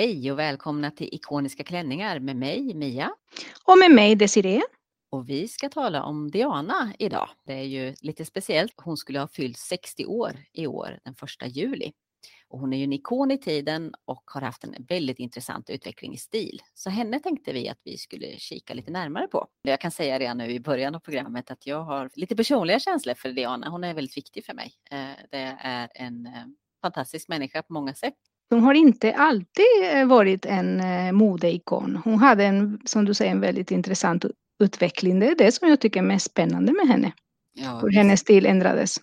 Hej och välkomna till Ikoniska klänningar med mig Mia. Och med mig Desiree. Och vi ska tala om Diana idag. Det är ju lite speciellt. Hon skulle ha fyllt 60 år i år den 1 juli. Och hon är ju en ikon i tiden och har haft en väldigt intressant utveckling i stil. Så henne tänkte vi att vi skulle kika lite närmare på. Jag kan säga redan nu i början av programmet att jag har lite personliga känslor för Diana. Hon är väldigt viktig för mig. Det är en fantastisk människa på många sätt. Hon har inte alltid varit en modeikon. Hon hade en, som du säger, en väldigt intressant utveckling. Det är det som jag tycker är mest spännande med henne. Ja, hur hennes stil ändrades.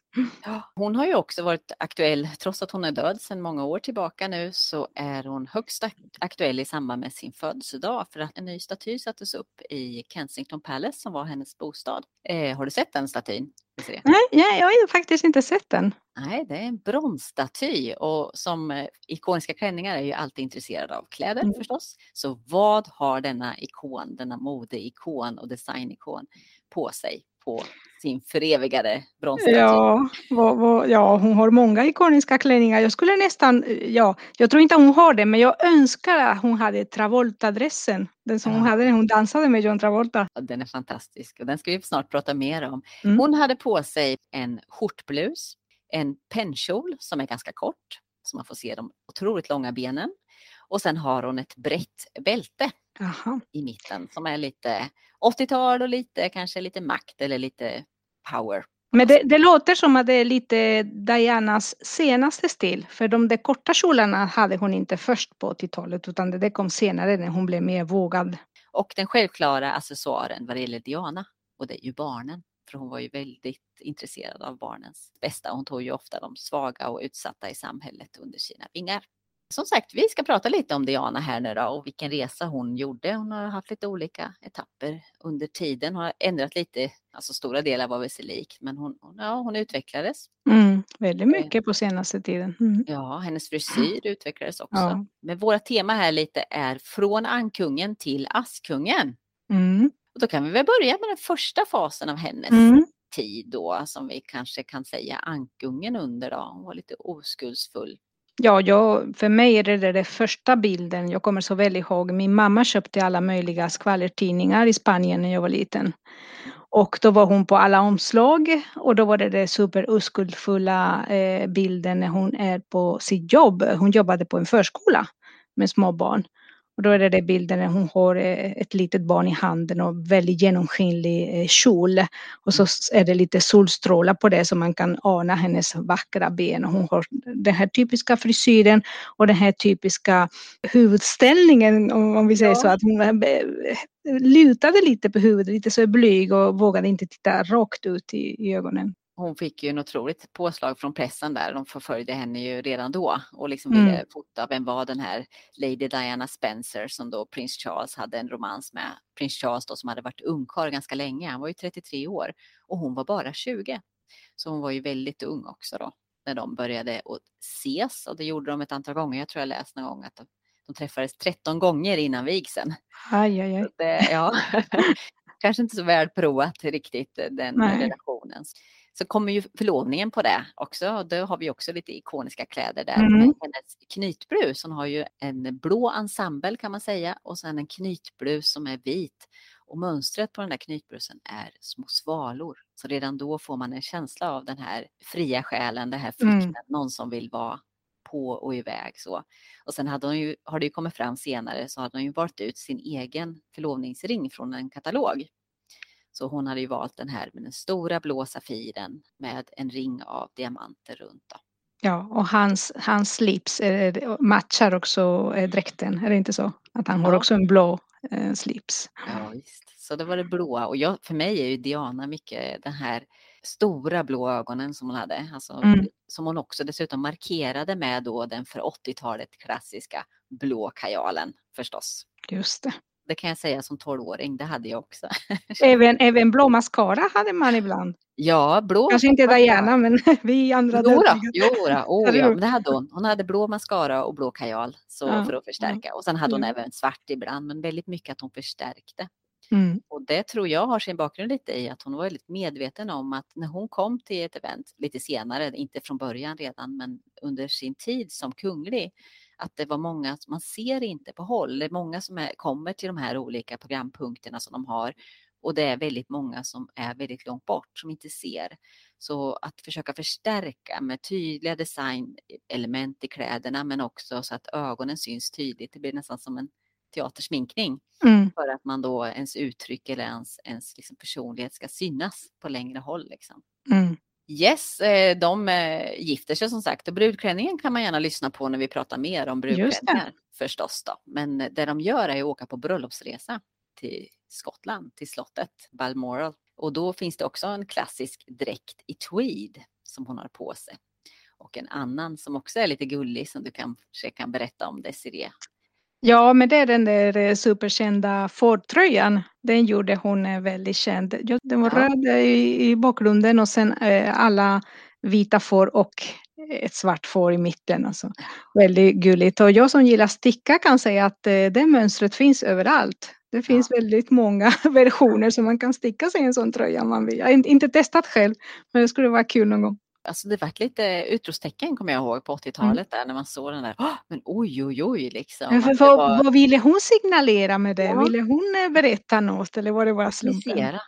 Ja, hon har ju också varit aktuell, trots att hon är död sedan många år tillbaka nu, så är hon högst aktuell i samband med sin födelsedag. För att en ny staty sattes upp i Kensington Palace som var hennes bostad. Har du sett den statyn? Nej, jag har faktiskt inte sett den. Nej, det är en bronsstaty och som ikoniska klänningar är ju alltid intresserade av kläder förstås. Så vad har denna ikon, denna modeikon och designikon på sig? På sin förevigade bronsstaty. Ja, hon har många ikoniska klänningar. Jag skulle nästan, jag tror inte hon har det, men jag önskar att hon hade Travolta-dressen. Den som hon hade när hon dansade med John Travolta. Ja, den är fantastisk och den ska vi snart prata mer om. Mm. Hon hade på sig en skjortblus, en pennkjol som är ganska kort, så man får se de otroligt långa benen. Och sen har hon ett brett bälte. Aha. I mitten som är lite 80-tal och lite kanske lite makt eller lite power. Men det låter som att det är lite Dianas senaste stil. För de där korta kjolarna hade hon inte först på 80-talet utan det kom senare när hon blev mer vågad. Och den självklara accessoaren vad det gäller Diana, och det är ju barnen. För hon var ju väldigt intresserad av barnens bästa. Hon tog ju ofta de svaga och utsatta i samhället under sina vingar. Som sagt, vi ska prata lite om Diana här nu då och vilken resa hon gjorde. Hon har haft lite olika etapper under tiden. Hon har ändrat lite, alltså stora delar var väl sig likt, men hon utvecklades. Väldigt mycket på senaste tiden. Mm. Ja, hennes frisyr utvecklades också. Ja. Men våra tema här lite är från ankungen till askungen. Mm. Och då kan vi väl börja med den första fasen av hennes tid då, som vi kanske kan säga ankungen under då. Hon var lite oskuldsfull. Ja, för mig är det den första bilden. Jag kommer så väl ihåg. Min mamma köpte alla möjliga skvallertidningar i Spanien när jag var liten. Och då var hon på alla omslag. Och då var det den superoskuldfulla bilden när hon är på sitt jobb. Hon jobbade på en förskola med små barn. Och då är det den bilden när hon har ett litet barn i handen och väldigt genomskinlig kjol. Och så är det lite solstrålar på det så man kan ana hennes vackra ben. Och hon har den här typiska frisyren och den här typiska huvudställningen om vi säger så. Att hon lutade lite på huvudet, lite så blyg och vågade inte titta rakt ut i ögonen. Hon fick ju en otroligt påslag från pressen där. De förföljde henne ju redan då. Och liksom ville fota vem var den här Lady Diana Spencer som då prins Charles hade en romans med. Prins Charles då som hade varit ungkarl ganska länge. Han var ju 33 år och hon var bara 20. Så hon var ju väldigt ung också då. När de började att ses. Och det gjorde de ett antal gånger. Jag tror jag läste någon gång att de träffades 13 gånger innan vigseln. Aj. Kanske inte så väl provat riktigt den relationen. Så kommer ju förlovningen på det också. Då har vi också lite ikoniska kläder där. Mm. Hennes knytblus, hon har ju en blå ensemble kan man säga. Och sen en knytblus som är vit. Och mönstret på den där knytblusen är små svalor. Så redan då får man en känsla av den här fria själen. Den här frukten, någon som vill vara på och iväg så. Och sen har det ju kommit fram senare så hade hon ju valt ut sin egen förlovningsring från en katalog. Så hon hade ju valt den här med den stora blå safiren med en ring av diamanter runt då. Ja, och hans slips matchar också dräkten, är det inte så? Att han har också en blå slips. Ja, visst. Så det var det blåa. Och för mig är ju Diana mycket den här stora blå ögonen som hon hade. Alltså, som hon också dessutom markerade med då den för 80-talet klassiska blå kajalen förstås. Just det. Det kan jag säga som 12-åring, det hade jag också. Även blå mascara hade man ibland. Ja, blå. Kanske inte Diana, men vi andra. Men det hade hon. Hon hade blå mascara och blå kajal för att förstärka. Och sen hade hon även svart ibland, men väldigt mycket att hon förstärkte. Mm. Och det tror jag har sin bakgrund lite i att hon var väldigt medveten om att när hon kom till ett event lite senare, inte från början redan, men under sin tid som kunglig, att det var många som man ser inte på håll. Det är många som kommer till de här olika programpunkterna som de har. Och det är väldigt många som är väldigt långt bort som inte ser. Så att försöka förstärka med tydliga designelement i kläderna, men också så att ögonen syns tydligt. Det blir nästan som en teatersminkning för att man då ens uttryck eller ens liksom personlighet ska synas på längre håll. Liksom. Mm. Yes, de gifter sig som sagt, och brudklänningen kan man gärna lyssna på när vi pratar mer om brudklänningar förstås då. Men det de gör är att åka på bröllopsresa till Skottland, till slottet Balmoral. Och då finns det också en klassisk dräkt i tweed som hon har på sig. Och en annan som också är lite gullig som du kanske kan berätta om, Desiree. Ja, men det är den där superkända Ford-tröjan. Den gjorde hon väldigt känd. Den var röd i bakgrunden och sen alla vita får och ett svart får i mitten. Alltså. Väldigt gulligt. Och jag som gillar sticka kan säga att det mönstret finns överallt. Det finns väldigt många versioner som man kan sticka sig i en sån tröja man vill. Jag har inte testat själv, men det skulle vara kul någon gång. Alltså det var lite utropstecken kommer jag ihåg på 80-talet där när man såg den där, men oj liksom. Men vad ville hon signalera med det? Ja. Ville hon berätta något eller var det bara slumpen?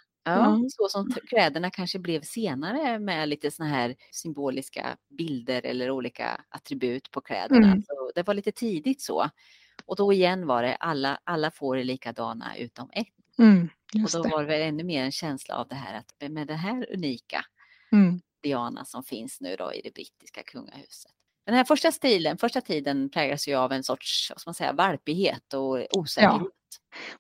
Så som kläderna kanske blev senare med lite såna här symboliska bilder eller olika attribut på kläderna. Så det var lite tidigt så. Och då igen var det alla får är likadana utom ett. Och då var det ännu mer en känsla av det här att med det här unika Diana som finns nu då i det brittiska kungahuset. Den här första tiden präglas ju av en sorts valpighet och osäkerhet.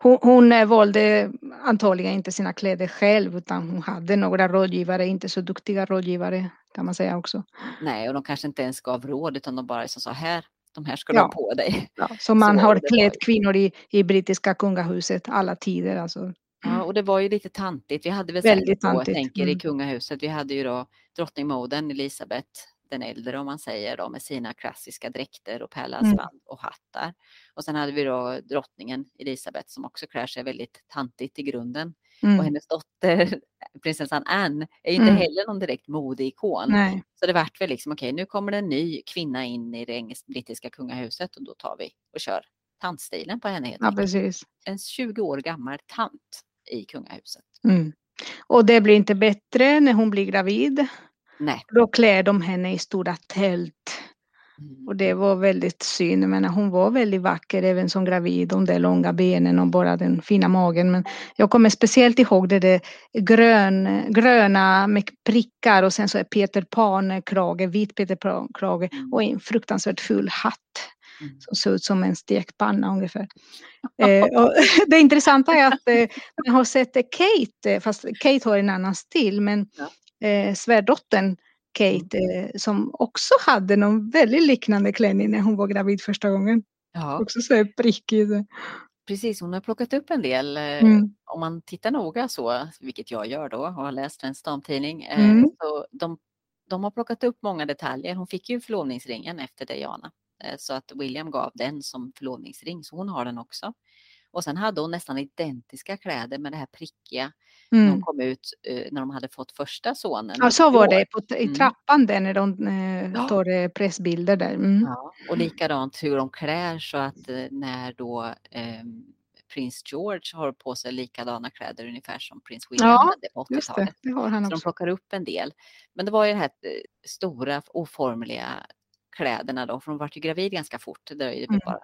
Ja. Hon valde antagligen inte sina kläder själv utan hon hade några rådgivare, inte så duktiga rådgivare kan man säga också. Nej, och de kanske inte ens gav råd utan de bara så här. De här ska du ha på dig. Ja. Så man har klätt kvinnor i brittiska kungahuset alla tider. Alltså. Ja, och det var ju lite tantigt. Vi hade väl väldigt tantigt. Jag tänker i kungahuset. Vi hade ju då drottningmodern Elisabeth den äldre om man säger då, med sina klassiska dräkter och pärlhalsband och hattar. Och sen hade vi då drottningen Elisabeth som också klär sig väldigt tantigt i grunden. Och hennes dotter, prinsessan Anne, är ju inte heller någon direkt modeikon. Nej. Så det vart väl liksom, okej, nu kommer det en ny kvinna in i det brittiska kungahuset och då tar vi och kör tantstilen på henne helt enkelt. Ja, precis. En 20 år gammal tant i kungahuset. Mm. Och det blir inte bättre när hon blir gravid. Nej. Då klär de henne i stora tält. Och det var väldigt synd. Jag menar, hon var väldigt vacker även som gravid. De där långa benen och bara den fina magen. Men jag kommer speciellt ihåg det där gröna med prickar. Och sen så är Peter Pan-krage, vit Peter Pan-krage. Och en fruktansvärt full hatt. Som ser ut som en stekpanna ungefär. Och det intressanta är att man har sett Kate. Fast Kate har en annan stil. Men svärdottern Kate som också hade någon väldigt liknande klänning när hon var gravid första gången. Ja. Också så prickig. Precis, hon har plockat upp en del. Om man tittar noga så, vilket jag gör då och har läst en stamtidning. Så de har plockat upp många detaljer. Hon fick ju förlovningsringen efter Diana. Så att William gav den som förlovningsring. Så hon har den också. Och sen hade hon nästan identiska kläder med det här prickiga. De kom ut när de hade fått första sonen. Ja, så var det i trappan där när de tar pressbilder där. Ja, och likadant hur de klär så att när då prins George har på sig likadana kläder ungefär som prins William hade på 80-talet. Det har han också. Så de plockar upp en del. Men det var ju det här stora oformliga kläderna då. För de var ju gravid ganska fort. Det dröjde bara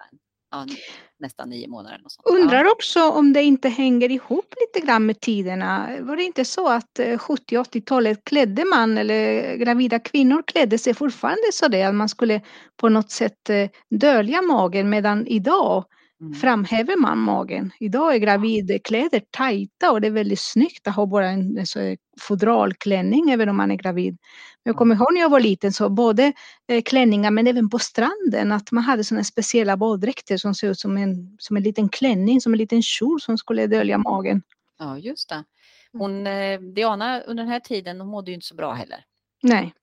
nästan 9 månader. Och sånt. Undrar också om det inte hänger ihop lite grann med tiderna. Var det inte så att 70-80-talet klädde man eller gravida kvinnor klädde sig fortfarande så det att man skulle på något sätt dölja magen medan idag framhäver man magen. Idag är gravidkläder tajta och det är väldigt snyggt att ha bara en fodralklänning även om man är gravid. Jag kommer ihåg när jag var liten så både klänningar men även på stranden att man hade sådana speciella baddräkter som såg ut som en liten klänning, som en liten kjol som skulle dölja magen. Ja, just det. Diana under den här tiden hon mådde ju inte så bra heller. Nej.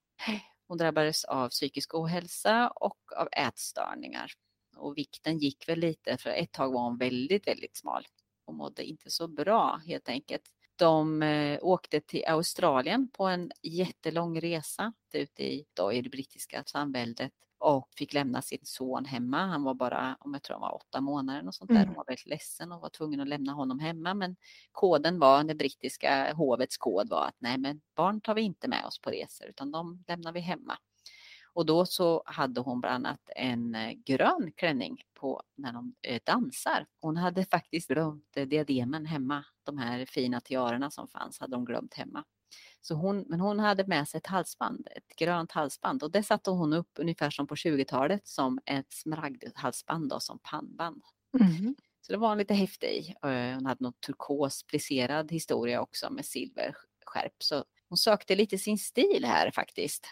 Hon drabbades av psykisk ohälsa och av ätstörningar. Och vikten gick väl lite för ett tag var hon väldigt, väldigt smal och mådde inte så bra helt enkelt. De åkte till Australien på en jättelång resa ute i det brittiska samväldet. och fick lämna sin son hemma. Han var bara, om jag tror han var 8 månader och sånt där. Hon var väldigt ledsen och var tvungen att lämna honom hemma. Men koden var, det brittiska hovets kod var att nej, men barn tar vi inte med oss på resor utan de lämnar vi hemma. Och då så hade hon bland annat en grön klänning på när de dansar. Hon hade faktiskt glömt diademen hemma. De här fina tiarerna som fanns hade de glömt hemma. Så hon hade med sig ett halsband, ett grönt halsband. Och det satte hon upp ungefär som på 20-talet som ett smaragdhalsband och som pannband. Mm. Så det var en lite häftig i. Hon hade något turkos plisserad historia också med silverskärp. Så hon sökte lite sin stil här faktiskt.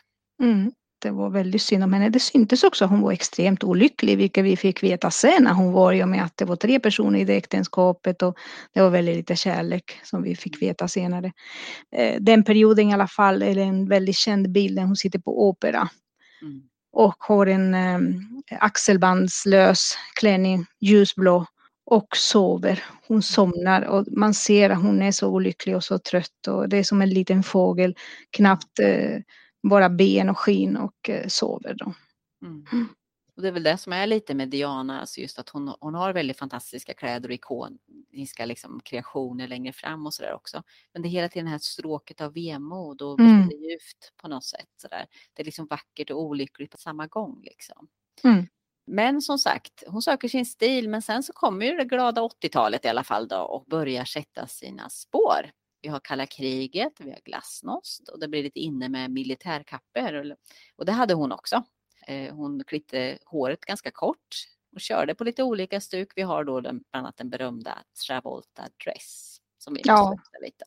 Mm. Det var väldigt synd om henne. Det syntes också att hon var extremt olycklig, vilket vi fick veta sen när hon var ju med att det var 3 personer i det äktenskapet och det var väldigt lite kärlek som vi fick veta senare. Den perioden i alla fall är en väldigt känd bild när hon sitter på opera och har en axelbandslös klänning, ljusblå, och sover. Hon somnar och man ser att hon är så olycklig och så trött och det är som en liten fågel, knappt bara ben och skinn och sover då. Mm. Och det är väl det som är lite med Diana, alltså just att hon har väldigt fantastiska kläder och ikoniska liksom kreationer längre fram och sådär också. Men det är hela tiden det här stråket av vemod och djupt på något sätt sådär. Det är liksom vackert och olyckligt på samma gång liksom. Mm. Men som sagt, hon söker sin stil, men sen så kommer ju det glada 80-talet i alla fall då och börjar sätta sina spår. Vi har kalla kriget, vi har glasnost och det blir lite inne med militärkapper. Och det hade hon också. Hon klippte håret ganska kort och körde på lite olika stuk. Vi har då bland annat den berömda Travolta Dress som vi måste lite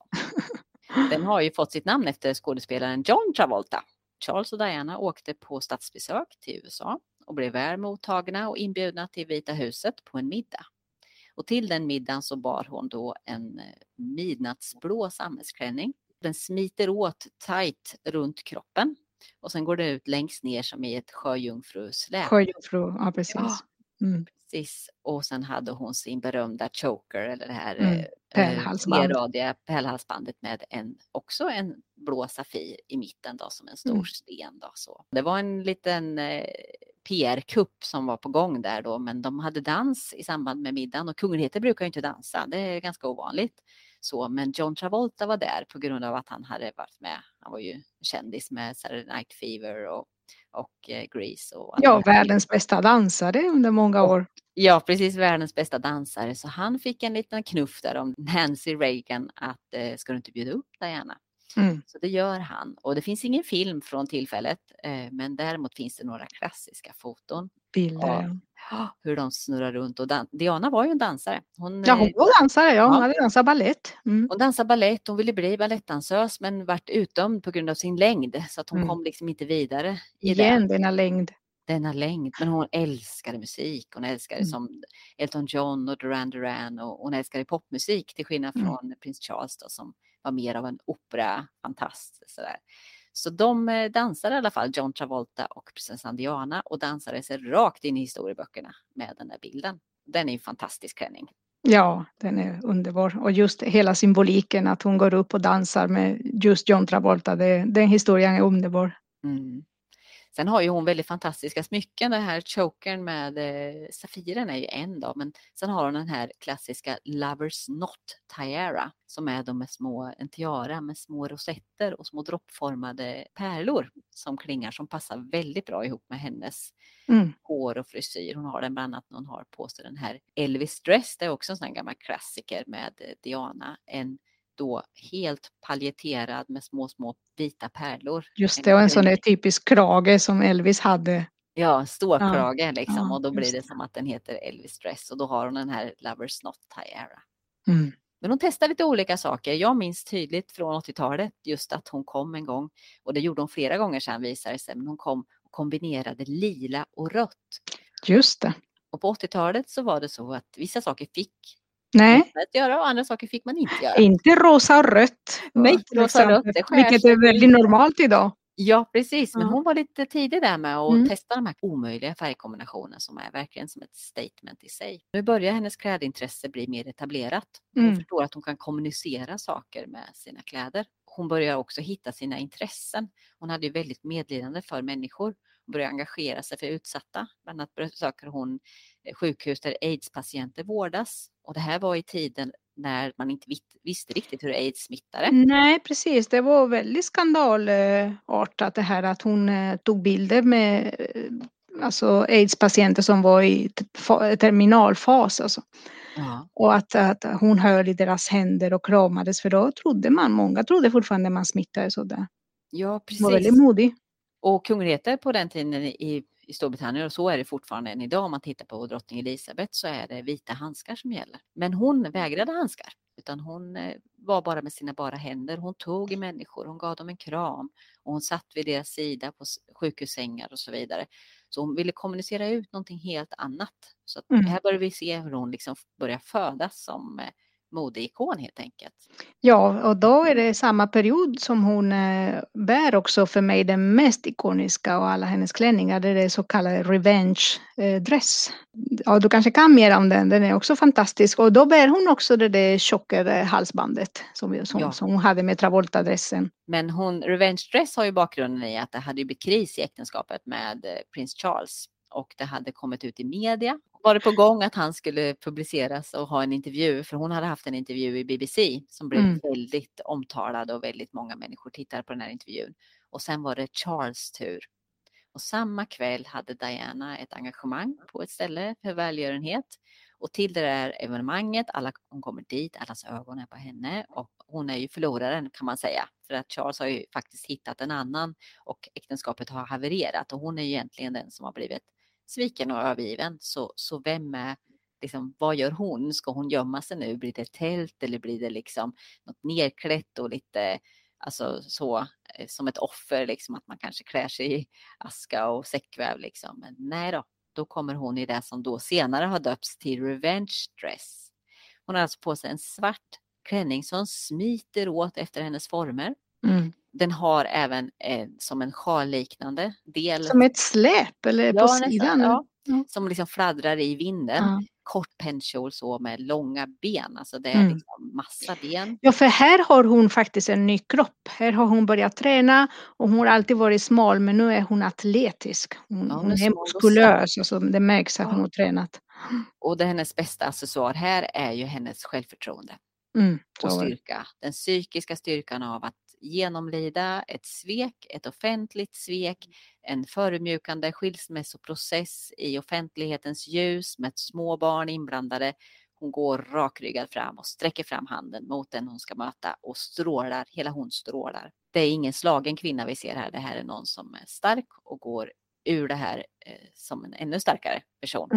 om. Den har ju fått sitt namn efter skådespelaren John Travolta. Charles och Diana åkte på statsbesök till USA och blev väl mottagna och inbjudna till Vita huset på en middag. Och till den middagen så bar hon då en midnattsblå sammetsklänning. Den smiter åt tajt runt kroppen. Och sen går det ut längst ner som i ett sjöjungfrusläp. Sjöjungfru, ja precis. Ja, precis. Och sen hade hon sin berömda choker eller det här pärlhalsbandet med också en blå safir i mitten då, som en stor sten. Då, så. Det var en liten PR-kupp som var på gång där då, men de hade dans i samband med middagen och kungligheter brukar ju inte dansa, det är ganska ovanligt så, men John Travolta var där på grund av att han hade varit med, han var ju kändis med Saturday Night Fever och Grease och världens bästa dansare under många år. Ja, precis, världens bästa dansare, så han fick en liten knuff där om Nancy Reagan att ska du inte bjuda upp Diana? Så det gör han. Och det finns ingen film från tillfället. Men däremot finns det några klassiska foton. Bilder. Hur de snurrar runt. Och Diana var ju en dansare. Hon var dansare. Hon hade dansat ballett. Hon dansade ballett. Hon ville bli ballettdansös. Men vart utdömd på grund av sin längd. Så att hon kom liksom inte vidare. Denna längd. Men hon älskade musik. Hon älskade som Elton John och Duran Duran. Och hon älskade popmusik. Till skillnad från prins Charles då, som var mer av en operafantast. Så de dansade i alla fall, John Travolta och prinsessan Diana, och dansade sig rakt in i historieböckerna med den där bilden. Den är en fantastisk klänning. Ja, den är underbar. Och just hela symboliken att hon går upp och dansar med just John Travolta, den historien är underbar. Mm. Sen har ju hon väldigt fantastiska smycken. Den här chokern med safiren är ju en då. Men sen har hon den här klassiska Lover's Knot tiara. Som är de med en tiara med små rosetter och små droppformade pärlor. Som klingar, som passar väldigt bra ihop med hennes hår och frisyr. Hon har den bland annat när hon har på sig den här Elvis Dress. Det är också en sån här gammal klassiker med Diana. En då helt paljetterad med små vita pärlor. Just det, och en sån där typisk krage som Elvis hade. Ja, stårkrage liksom. Ja, och då blir det som att den heter Elvis Dress. Och då har hon den här Lover's Knot tiara. Mm. Men hon testade lite olika saker. Jag minns tydligt från 80-talet just att hon kom en gång. Och det gjorde hon flera gånger sedan visade sig. Men hon kom och kombinerade lila och rött. Just det. Och på 80-talet så var det så att vissa saker fick att göra och andra saker fick man inte göra. Inte rosa och rött. Nej, rosa och rött. Vilket är väldigt normalt idag. Ja, precis. Men hon var lite tidig där med att testa de här omöjliga färgkombinationerna som är verkligen som ett statement i sig. Nu börjar hennes klädintresse bli mer etablerat. Hon förstår att hon kan kommunicera saker med sina kläder. Hon börjar också hitta sina intressen. Hon hade ju väldigt medlidande för människor. och började engagera sig för utsatta. Bland annat besöker hon sjukhus där AIDS-patienter vårdas. Och det här var i tiden när man inte visste riktigt hur AIDS smittade. Nej, precis. Det var väldigt skandalartat det här att hon tog bilder med alltså AIDS-patienter som var i terminalfas. Alltså. Ja. Och att hon höll i deras händer och kramades, för då trodde man, många trodde fortfarande man smittade sådär. Ja, precis. Hon var väldigt modig. Och kungligheter på den tiden i Storbritannien, och så är det fortfarande än idag om man tittar på drottning Elisabeth, så är det vita handskar som gäller. Men hon vägrade handskar, utan hon var bara med sina bara händer. Hon tog i människor, hon gav dem en kram och hon satt vid deras sida på sjukhussängar och så vidare. Så hon ville kommunicera ut någonting helt annat. Så att här börjar vi se hur hon liksom börjar födas som modeikon helt enkelt. Ja, och då är det samma period som hon bär också för mig den mest ikoniska av alla hennes klänningar. Det är det så kallade revenge-dress. Ja, du kanske kan mer om den. Den är också fantastisk. Och då bär hon också det där tjockare halsbandet som hon hade med Travolta-dressen. Men revenge-dress har ju bakgrunden i att det hade blivit kris i äktenskapet med prins Charles. Och det hade kommit ut i media. Var det på gång att han skulle publiceras och ha en intervju. För hon hade haft en intervju i BBC som blev väldigt omtalad. Och väldigt många människor tittade på den här intervjun. Och sen var det Charles tur. Och samma kväll hade Diana ett engagemang på ett ställe för välgörenhet. Och till det där evenemanget, hon kommer dit, allas ögon är på henne. Och hon är ju förloraren kan man säga. För att Charles har ju faktiskt hittat en annan. Och äktenskapet har havererat. Och hon är ju egentligen den som har blivit sviken och övergiven, så vem är, liksom, vad gör hon? Ska hon gömma sig nu? Blir det tält eller blir det liksom något nerklätt och lite, alltså så, som ett offer liksom, att man kanske klär sig i aska och säckväv liksom. Men nej då kommer hon i det som då senare har döpts till revenge dress. Hon har alltså på sig en svart klänning som smiter åt efter hennes former. Den har även som en sjalliknande del. Som ett släp eller på sidan. Ja. Mm. Som liksom fladdrar i vinden. Mm. Kort pennkjol så med långa ben. Alltså det är liksom massa ben. Ja, för här har hon faktiskt en ny kropp. Här har hon börjat träna och hon har alltid varit smal, men nu är hon atletisk. Hon är muskulös och så det märks att hon har tränat. Och det hennes bästa accessoar här är ju hennes självförtroende. Och styrka. Den psykiska styrkan av att genomlida ett svek, ett offentligt svek, en förmjukande skilsmässoprocess i offentlighetens ljus med små barn inblandade. Hon går rakryggad fram och sträcker fram handen mot den hon ska möta och strålar, hela hon strålar. Det är ingen slagen kvinna vi ser här, det här är någon som är stark och går ur det här som en ännu starkare person.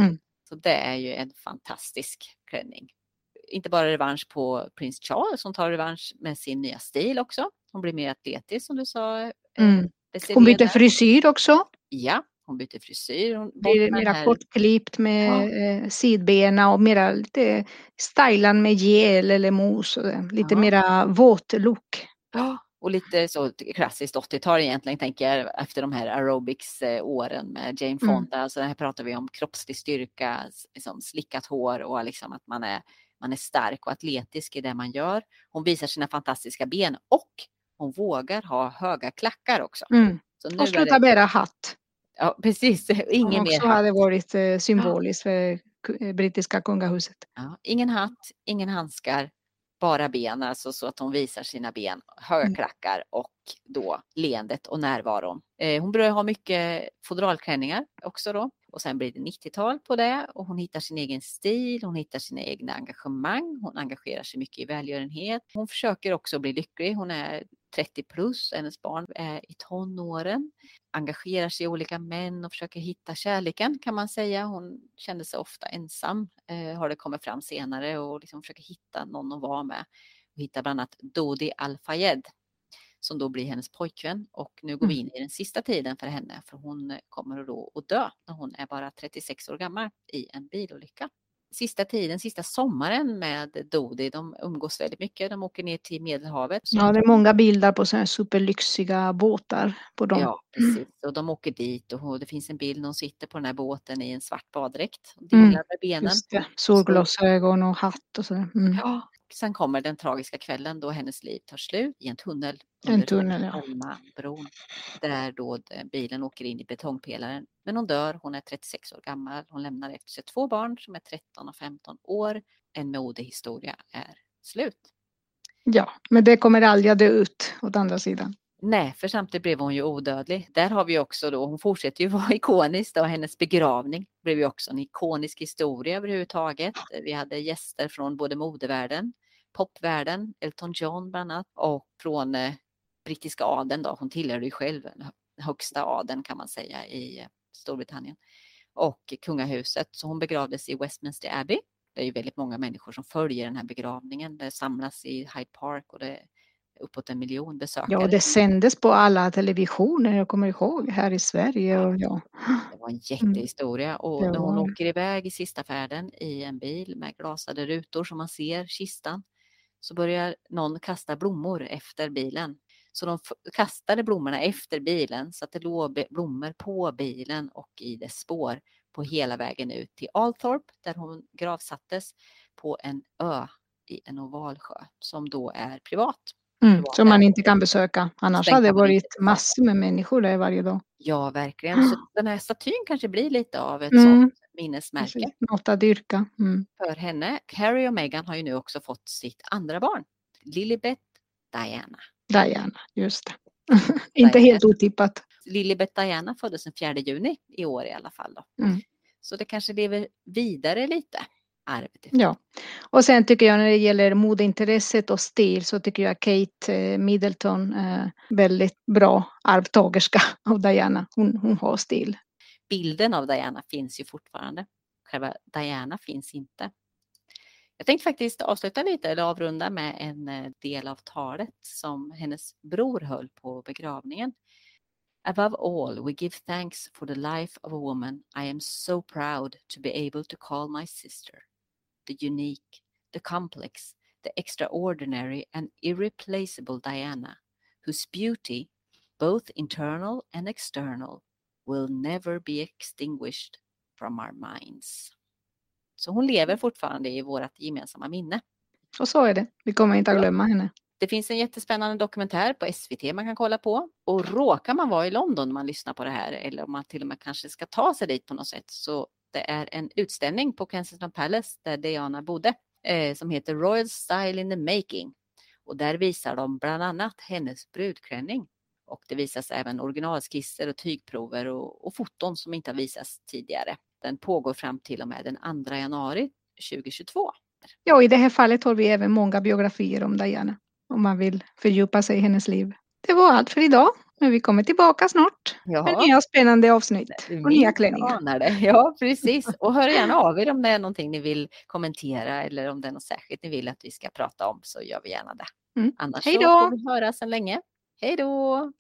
Så det är ju en fantastisk klänning. Inte bara revansch på prins Charles, som tar revansch med sin nya stil också. Hon blir mer atletisk som du sa. Hon byter frisyr också. Ja, hon byter frisyr. Hon blir mer kortklippt med sidbena och mera lite stylan med gel eller mos. Lite mera våt look. Ja, och lite så klassiskt 80-tal egentligen, tänker jag, efter de här aerobics-åren med Jane Fonda. Så här pratar vi om kroppslig styrka, liksom slickat hår och liksom att man är stark och atletisk i det man gör. Hon visar sina fantastiska ben och hon vågar ha höga klackar också. Så nu och sluta bära hatt. Ja, precis. Ingen mer hatt. Hade varit symboliskt för brittiska kungahuset. Ja, ingen hatt, ingen handskar, bara ben. Alltså så att hon visar sina ben, höga klackar och då leendet och närvaron. Hon börjar ha mycket fodralklänningar också då. Och sen blir det 90-tal på det och hon hittar sin egen stil, hon hittar sina egna engagemang, hon engagerar sig mycket i välgörenhet. Hon försöker också bli lycklig, hon är 30 plus, hennes barn är i tonåren, engagerar sig i olika män och försöker hitta kärleken kan man säga. Hon kände sig ofta ensam, har det kommit fram senare, och liksom försöker hitta någon att vara med. Hon hittar bland annat Dodi Al-Fayed, som då blir hennes pojkvän, och nu går vi in i den sista tiden för henne, för hon kommer då att dö när hon är bara 36 år gammal i en bilolycka. Sista sommaren med Dodi, de umgås väldigt mycket, de åker ner till Medelhavet. Ja, det är många bilder på sådana superlyxiga båtar på dem. Ja, precis, och de åker dit och det finns en bild när hon sitter på den här båten i en svart baddräkt och delar med benen. Just det, solglasögon och hatt och sådär. Ja. Och sen kommer den tragiska kvällen då hennes liv tar slut i en tunnel. Bron, där då bilen åker in i betongpelaren. Men hon dör, hon är 36 år gammal. Hon lämnar efter sig 2 barn som är 13 och 15 år. En modehistoria är slut. Ja, men det kommer aldrig att dö ut åt andra sidan. Nej, för samtidigt blev hon ju odödlig. Där har vi också då, hon fortsätter ju vara ikonisk då, hennes begravning blev ju också en ikonisk historia överhuvudtaget. Vi hade gäster från både modevärlden, popvärlden, Elton John bland annat, och från brittiska adeln då. Hon tillhörde ju själv högsta adeln kan man säga i Storbritannien och kungahuset. Så hon begravdes i Westminster Abbey. Det är ju väldigt många människor som följer den här begravningen. Det samlas i Hyde Park och det uppåt 1 miljon besökare. Ja, det sändes på alla televisioner, jag kommer ihåg, här i Sverige. Och, ja. Det var en jättehistoria. Och när hon åker iväg i sista färden i en bil med glasade rutor som man ser, kistan, så börjar någon kasta blommor efter bilen. Så de kastade blommorna efter bilen så att det låg blommor på bilen och i dess spår på hela vägen ut till Althorp där hon gravsattes på en ö i en ovalsjö som då är privat. Som man inte kan besöka. Annars hade det varit massor med människor där varje dag. Ja, verkligen. Så den här statyn kanske blir lite av ett sånt minnesmärke. Något att dyrka. För henne. Harry och Meghan har ju nu också fått sitt andra barn. Lilibet Diana. Diana, just det. Inte helt otippat. Lilibet Diana föddes den 4 juni i år i alla fall. Då. Så det kanske lever vidare lite. Arbetet. Ja, och sen tycker jag när det gäller modeintresset och stil så tycker jag Kate Middleton är väldigt bra arvtagerska av Diana. Hon har stil. Bilden av Diana finns ju fortfarande. Själva Diana finns inte. Jag tänkte faktiskt avsluta lite eller avrunda med en del av talet som hennes bror höll på begravningen. Above all, we give thanks for the life of a woman I am so proud to be able to call my sister. The unique, the complex, the extraordinary and irreplaceable Diana, whose beauty, both internal and external, will never be extinguished from our minds. Så hon lever fortfarande i vårt gemensamma minne. Och så är det. Vi kommer inte att glömma henne. Det finns en jättespännande dokumentär på SVT man kan kolla på. Och råkar man vara i London när man lyssnar på det här, eller om man till och med kanske ska ta sig dit på något sätt, så det är en utställning på Kensington Palace där Diana bodde som heter Royal Style in the Making. Och där visar de bland annat hennes brudklänning. Och det visas även originalskisser och tygprover och foton som inte har visats tidigare. Den pågår fram till och med den 2 januari 2022. Ja, i det här fallet har vi även många biografier om Diana. Om man vill fördjupa sig i hennes liv. Det var allt för idag. Men vi kommer tillbaka snart. Med nya spännande avsnitt. Och nya klänningar. Ja, precis. Och hör gärna av er om det är någonting ni vill kommentera. Eller om det är något särskilt ni vill att vi ska prata om. Så gör vi gärna det. Annars så får vi höra sen länge. Hej då!